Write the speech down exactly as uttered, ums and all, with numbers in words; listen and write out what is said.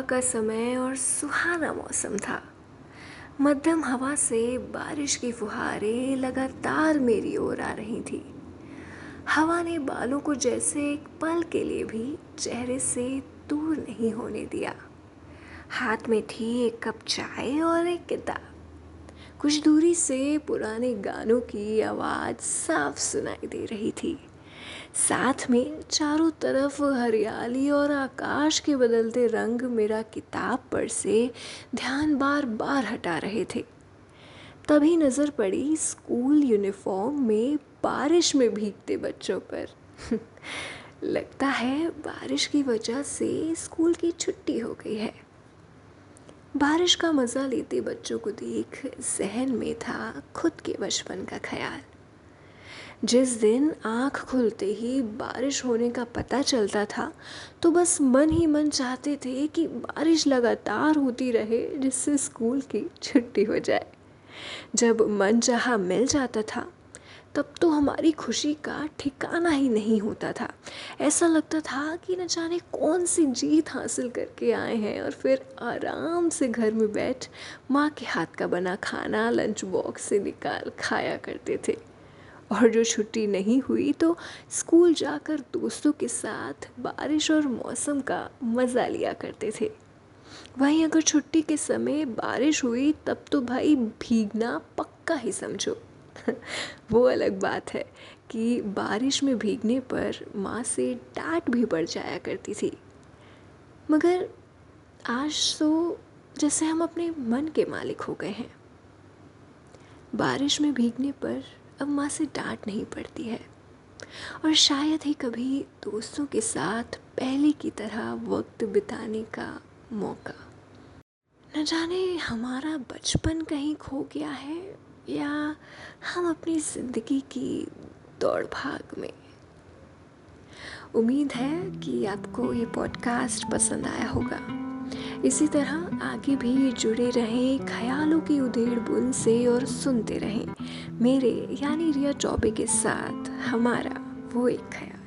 सुबह का समय और सुहाना मौसम था। मध्यम हवा से बारिश की फुहारें लगातार मेरी ओर आ रही थी। हवा ने बालों को जैसे एक पल के लिए भी चेहरे से दूर नहीं होने दिया। हाथ में थी एक कप चाय और एक किताब। कुछ दूरी से पुराने गानों की आवाज़ साफ सुनाई दे रही थी। साथ में चारों तरफ हरियाली और आकाश के बदलते रंग मेरा किताब पर से ध्यान बार बार हटा रहे थे। तभी नज़र पड़ी स्कूल यूनिफॉर्म में बारिश में भीगते बच्चों पर। लगता है बारिश की वजह से स्कूल की छुट्टी हो गई है। बारिश का मज़ा लेते बच्चों को देख जहन में था खुद के बचपन का ख्याल। जिस दिन आँख खुलते ही बारिश होने का पता चलता था तो बस मन ही मन चाहते थे कि बारिश लगातार होती रहे जिससे स्कूल की छुट्टी हो जाए। जब मनचाहा मिल जाता था तब तो हमारी खुशी का ठिकाना ही नहीं होता था। ऐसा लगता था कि न जाने कौन सी जीत हासिल करके आए हैं और फिर आराम से घर में बैठ माँ के हाथ का बना खाना लंच बॉक्स से निकाल खाया करते थे। और जो छुट्टी नहीं हुई तो स्कूल जाकर दोस्तों के साथ बारिश और मौसम का मज़ा लिया करते थे। वहीं अगर छुट्टी के समय बारिश हुई तब तो भाई भीगना पक्का ही समझो। वो अलग बात है कि बारिश में भीगने पर माँ से डांट भी पड़ जाया करती थी। मगर आज तो जैसे हम अपने मन के मालिक हो गए हैं। बारिश में भीगने पर अब माँ से डांट नहीं पड़ती है और शायद ही कभी दोस्तों के साथ पहले की तरह वक्त बिताने का मौका। न जाने हमारा बचपन कहीं खो गया है या हम अपनी ज़िंदगी की दौड़ भाग में। उम्मीद है कि आपको ये पॉडकास्ट पसंद आया होगा। इसी तरह आगे भी जुड़े रहें ख्यालों की उधेड़ बुन से और सुनते रहें मेरे यानी रिया चौबे के साथ हमारा वो एक ख्याल।